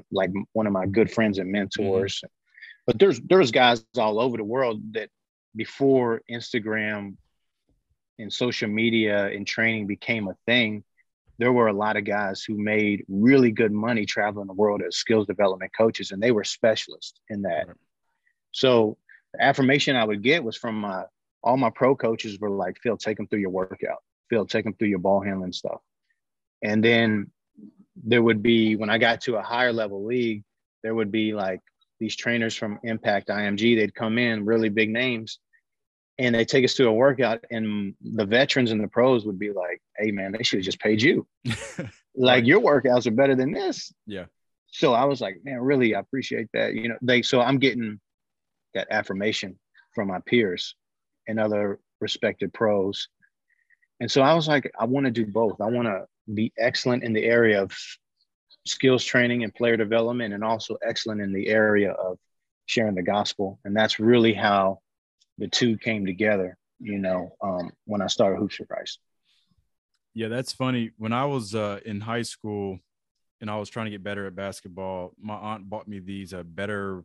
of my good friends and mentors. Mm-hmm. But there's guys all over the world that before Instagram and social media and training became a thing, there were a lot of guys who made really good money traveling the world as skills development coaches, and they were specialists in that. Right. So the affirmation I would get was from all my pro coaches were like, Phil, take them through your workout. field, check them through your ball handling stuff. And then there would be, when I got to a higher level league, there would be like these trainers from Impact, IMG, they'd come in, really big names, and they take us to a workout, and the veterans and the pros would be like, hey man, they should have just paid you. Like your workouts are better than this. Yeah. So I was like, man, really, I appreciate that. You know, so I'm getting that affirmation from my peers and other respected pros. And so I was like, I want to do both. I want to be excellent in the area of skills training and player development, and also excellent in the area of sharing the gospel. And that's really how the two came together, you know, when I started Hoops for Christ. Yeah, that's funny. When I was in high school and I was trying to get better at basketball, my aunt bought me these better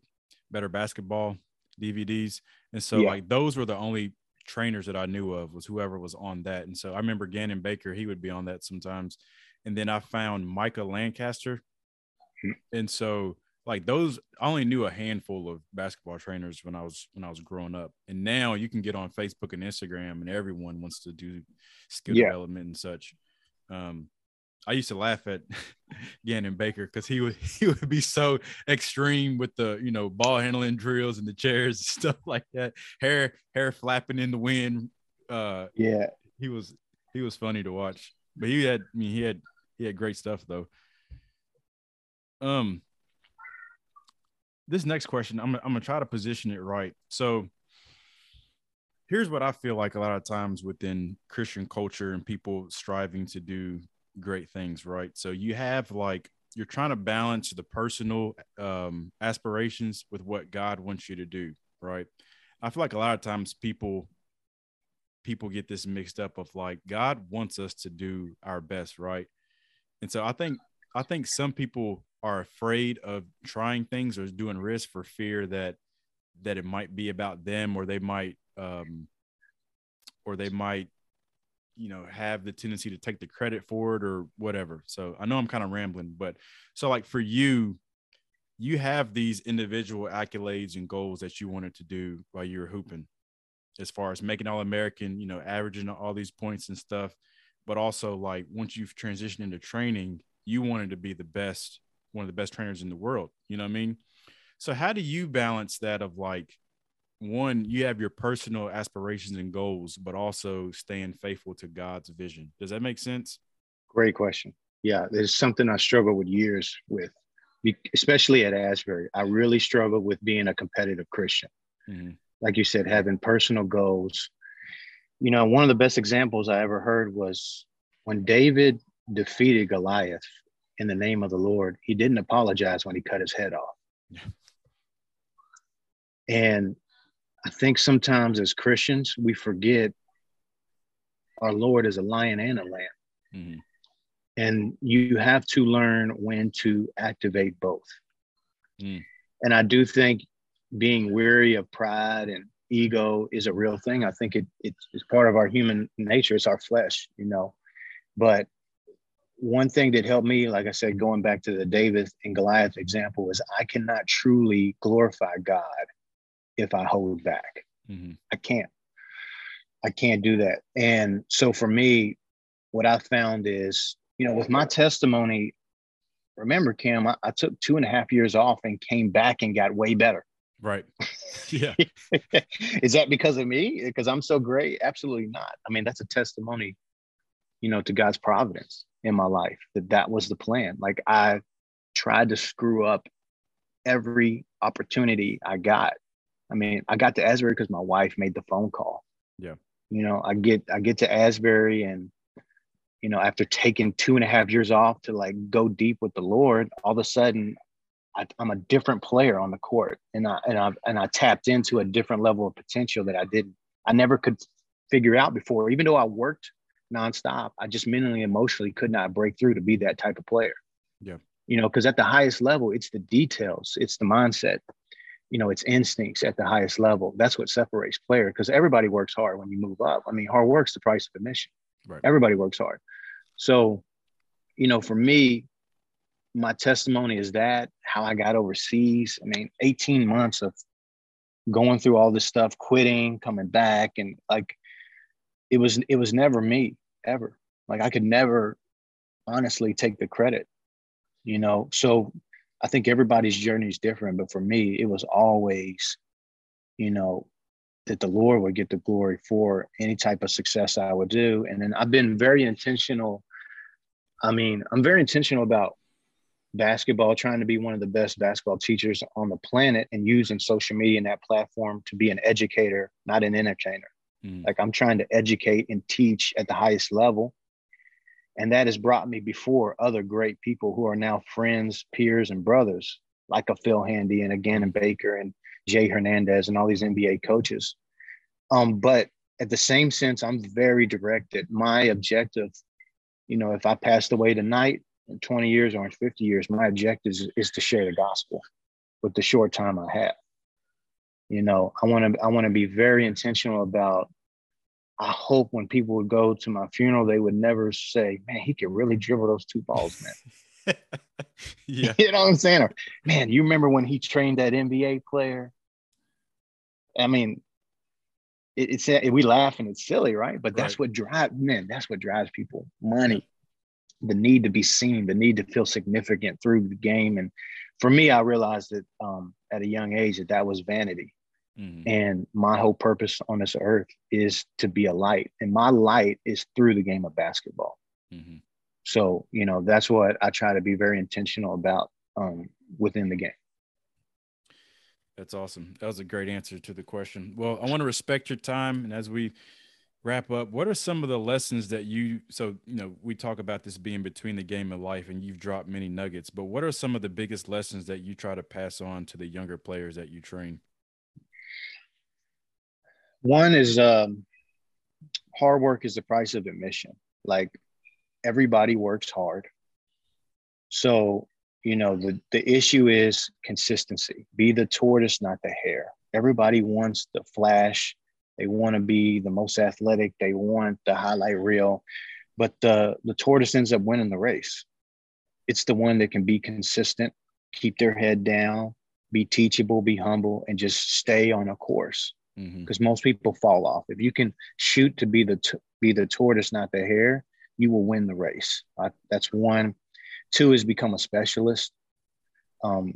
basketball DVDs. And so like those were the only trainers that I knew of, was whoever was on that. And so I remember Gannon Baker, he would be on that sometimes. And then I found Micah Lancaster. And so like those, I only knew a handful of basketball trainers when I was growing up. And now you can get on Facebook and Instagram and everyone wants to do skill development and such. I used to laugh at Gannon Baker because he would be so extreme with the, you know, ball handling drills and the chairs and stuff like that. Hair flapping in the wind. He was funny to watch. But he had great stuff though. This next question, I'm gonna try to position it right. So here's what I feel like a lot of times within Christian culture and people striving to do great things, right? So you have like, you're trying to balance the personal aspirations with what God wants you to do, right? I feel like a lot of times people get this mixed up of like, God wants us to do our best, right? And so I think some people are afraid of trying things or doing risk for fear that it might be about them, or they might you know, have the tendency to take the credit for it or whatever. So I know I'm kind of rambling, but so like for you, you have these individual accolades and goals that you wanted to do while you were hooping, as far as making All-American, you know, averaging all these points and stuff. But also like once you've transitioned into training, you wanted to be the best, one of the best trainers in the world. You know what I mean? So how do you balance that of like, one, you have your personal aspirations and goals, but also staying faithful to God's vision? Does that make sense? Great question. Yeah, there's something I struggled with years with, especially at Asbury. I really struggled with being a competitive Christian. Mm-hmm. Like you said, having personal goals. You know, one of the best examples I ever heard was when David defeated Goliath in the name of the Lord, he didn't apologize when he cut his head off. Yeah. And I think sometimes as Christians, we forget our Lord is a lion and a lamb. Mm-hmm. And you have to learn when to activate both. Mm. And I do think being weary of pride and ego is a real thing. I think it's part of our human nature. It's our flesh, you know. But one thing that helped me, like I said, going back to the David and Goliath example, is I cannot truly glorify God if I hold back. Mm-hmm. I can't do that. And so for me, what I found is, you know, with my testimony, remember, Cam, I took 2.5 years off and came back and got way better. Right. Yeah. Is that because of me? Because I'm so great? Absolutely not. I mean, that's a testimony, you know, to God's providence in my life, that was the plan. Like I tried to screw up every opportunity I got. I mean, I got to Asbury because my wife made the phone call. Yeah. You know, I get to Asbury and, you know, after taking 2.5 years off to like go deep with the Lord, all of a sudden I'm a different player on the court, and I tapped into a different level of potential that I never could figure out before. Even though I worked nonstop, I just mentally, emotionally could not break through to be that type of player. Yeah. You know, because at the highest level, it's the details, it's the mindset. You know, it's instincts at the highest level. That's what separates players, because everybody works hard when you move up. I mean, hard work's the price of admission. Right. Everybody works hard. So, you know, for me, my testimony is that, how I got overseas. I mean, 18 months of going through all this stuff, quitting, coming back. And like, it was never me. ever. Like I could never honestly take the credit, you know? So I think everybody's journey is different, but for me, it was always, you know, that the Lord would get the glory for any type of success I would do. And then I've been very intentional. I mean, I'm very intentional about basketball, trying to be one of the best basketball teachers on the planet and using social media and that platform to be an educator, not an entertainer. Mm. Like I'm trying to educate and teach at the highest level. And that has brought me before other great people who are now friends, peers, and brothers, like a Phil Handy and a Gannon Baker and Jay Hernandez and all these NBA coaches. But at the same sense, I'm very directed. My objective, you know, if I passed away tonight in 20 years or in 50 years, my objective is to share the gospel with the short time I have. You know, I want to be very intentional about, I hope when people would go to my funeral, they would never say, man, he could really dribble those two balls, man. Yeah. You know what I'm saying? Or, man, you remember when he trained that NBA player? I mean, it's we laugh and it's silly, right? But that's what drives, man, that's what drives people. Money, the need to be seen, the need to feel significant through the game. And for me, I realized that at a young age that was vanity. Mm-hmm. And my whole purpose on this earth is to be a light. And my light is through the game of basketball. Mm-hmm. So, you know, that's what I try to be very intentional about within the game. That's awesome. That was a great answer to the question. Well, I want to respect your time. And as we wrap up, what are some of the lessons that we talk about this being between the game and life, and you've dropped many nuggets, but what are some of the biggest lessons that you try to pass on to the younger players that you train? One is hard work is the price of admission. Like, everybody works hard. So, you know, the issue is consistency. Be the tortoise, not the hare. Everybody wants the flash. They want to be the most athletic. They want the highlight reel. But the tortoise ends up winning the race. It's the one that can be consistent, keep their head down, be teachable, be humble, and just stay on a course. Because most people fall off. If you can shoot to be the tortoise, not the hare, you will win the race. That's one. Two is become a specialist. The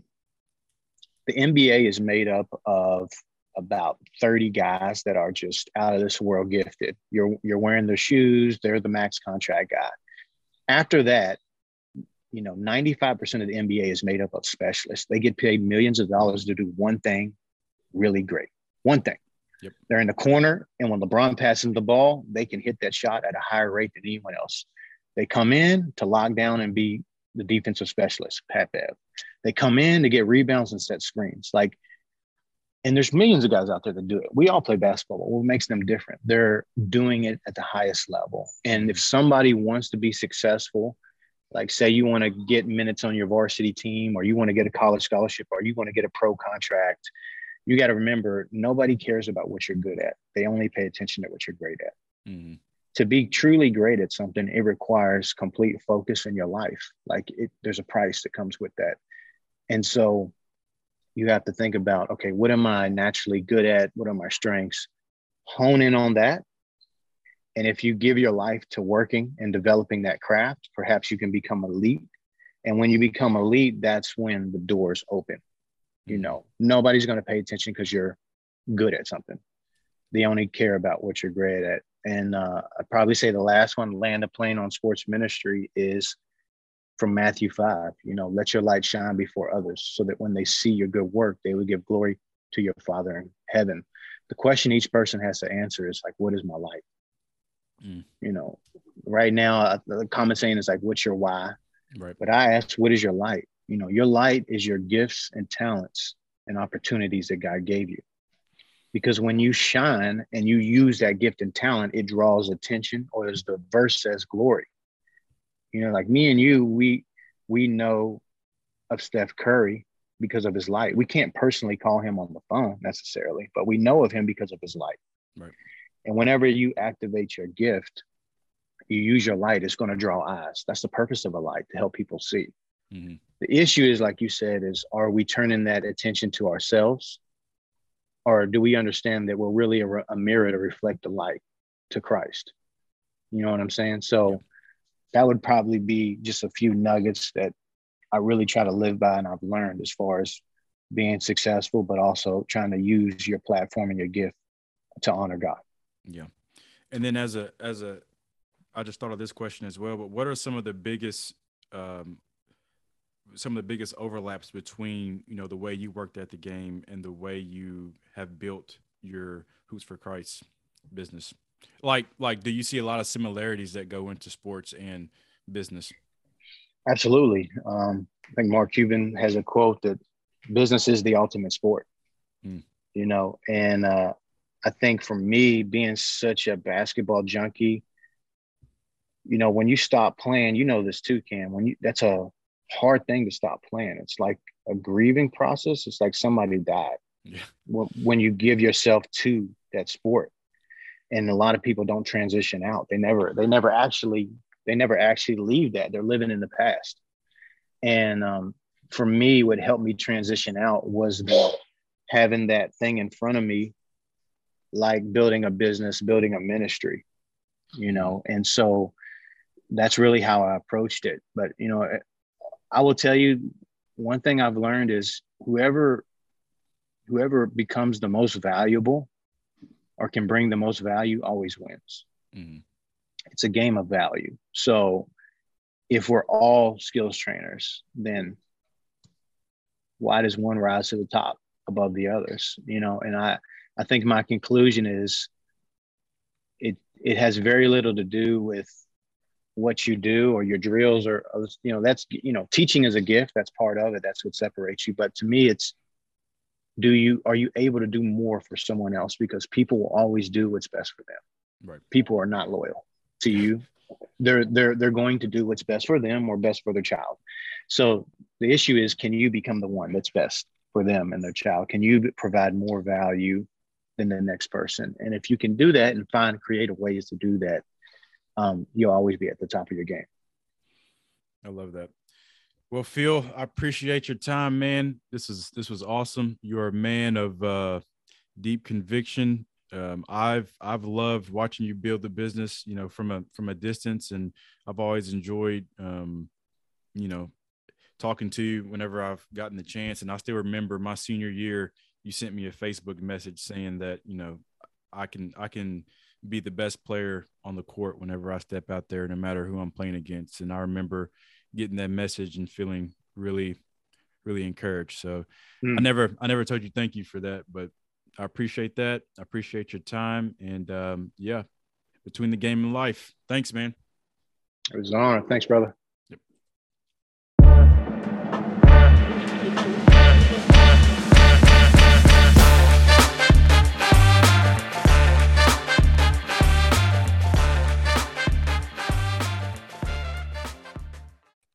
NBA is made up of about 30 guys that are just out of this world gifted. You're wearing their shoes. They're the max contract guy. After that, you know, 95% of the NBA is made up of specialists. They get paid millions of dollars to do one thing really great. One thing. Yep. They're in the corner, and when LeBron passes them the ball, they can hit that shot at a higher rate than anyone else. They come in to lock down and be the defensive specialist, Pat Bev. They come in to get rebounds and set screens. Like, and there's millions of guys out there that do it. We all play basketball, but what makes them different? They're doing it at the highest level. And if somebody wants to be successful, like say you want to get minutes on your varsity team, or you want to get a college scholarship, or you want to get a pro contract, you got to remember, nobody cares about what you're good at. They only pay attention to what you're great at. Mm-hmm. To be truly great at something, it requires complete focus in your life. Like there's a price that comes with that. And so you have to think about, okay, what am I naturally good at? What are my strengths? Hone in on that. And if you give your life to working and developing that craft, perhaps you can become elite. And when you become elite, that's when the doors open. You know, nobody's going to pay attention because you're good at something. They only care about what you're great at. And I'd probably say the last one, land a plane on sports ministry, is from Matthew 5. You know, let your light shine before others so that when they see your good work, they will give glory to your Father in heaven. The question each person has to answer is like, what is my light? Mm. You know, right now, the common saying is like, what's your why? Right. But I ask, what is your light? You know, your light is your gifts and talents and opportunities that God gave you. Because when you shine and you use that gift and talent, it draws attention, or as the verse says, glory. You know, like me and you, we know of Steph Curry because of his light. We can't personally call him on the phone necessarily, but we know of him because of his light. Right. And whenever you activate your gift, you use your light, it's going to draw eyes. That's the purpose of a light, to help people see. Mm-hmm. The issue is, like you said, is are we turning that attention to ourselves, or do we understand that we're really a mirror to reflect the light to Christ? You know what I'm saying? So that would probably be just a few nuggets that I really try to live by and I've learned as far as being successful, but also trying to use your platform and your gift to honor God. Yeah. And then I just thought of this question as well, but what are some of the biggest overlaps between, you know, the way you worked at the game and the way you have built your Hoops for Christ business? Like, do you see a lot of similarities that go into sports and business? Absolutely. I think Mark Cuban has a quote that business is the ultimate sport, you know? And, I think for me, being such a basketball junkie, you know, when you stop playing, you know this too, Cam, that's a hard thing to stop playing. It's like a grieving process. It's like somebody died. Yeah. When you give yourself to that sport. And a lot of people don't transition out. They never actually leave that. They're living in the past. And for me, what helped me transition out was having that thing in front of me, like building a business, building a ministry, you know? And so that's really how I approached it. But, you know, I will tell you one thing I've learned is whoever becomes the most valuable or can bring the most value always wins. Mm-hmm. It's a game of value. So if we're all skills trainers, then why does one rise to the top above the others? You know, and I think my conclusion is it has very little to do with what you do or your drills or, you know, that's, you know, teaching is a gift. That's part of it. That's what separates you. But to me, it's, are you able to do more for someone else? Because people will always do what's best for them. Right. People are not loyal to you. They're going to do what's best for them or best for their child. So the issue is, can you become the one that's best for them and their child? Can you provide more value than the next person? And if you can do that and find creative ways to do that, you'll always be at the top of your game. I love that. Well, Phil, I appreciate your time, man. This was awesome. You're a man of deep conviction. I've loved watching you build the business, you know, from a distance, and I've always enjoyed, you know, talking to you whenever I've gotten the chance. And I still remember my senior year, you sent me a Facebook message saying that, you know, I can be the best player on the court whenever I step out there, no matter who I'm playing against. And I remember getting that message and feeling really, really encouraged. So I never told you thank you for that, but I appreciate that. I appreciate your time. And yeah, between the game and life. Thanks, man. It was an honor. Thanks, brother.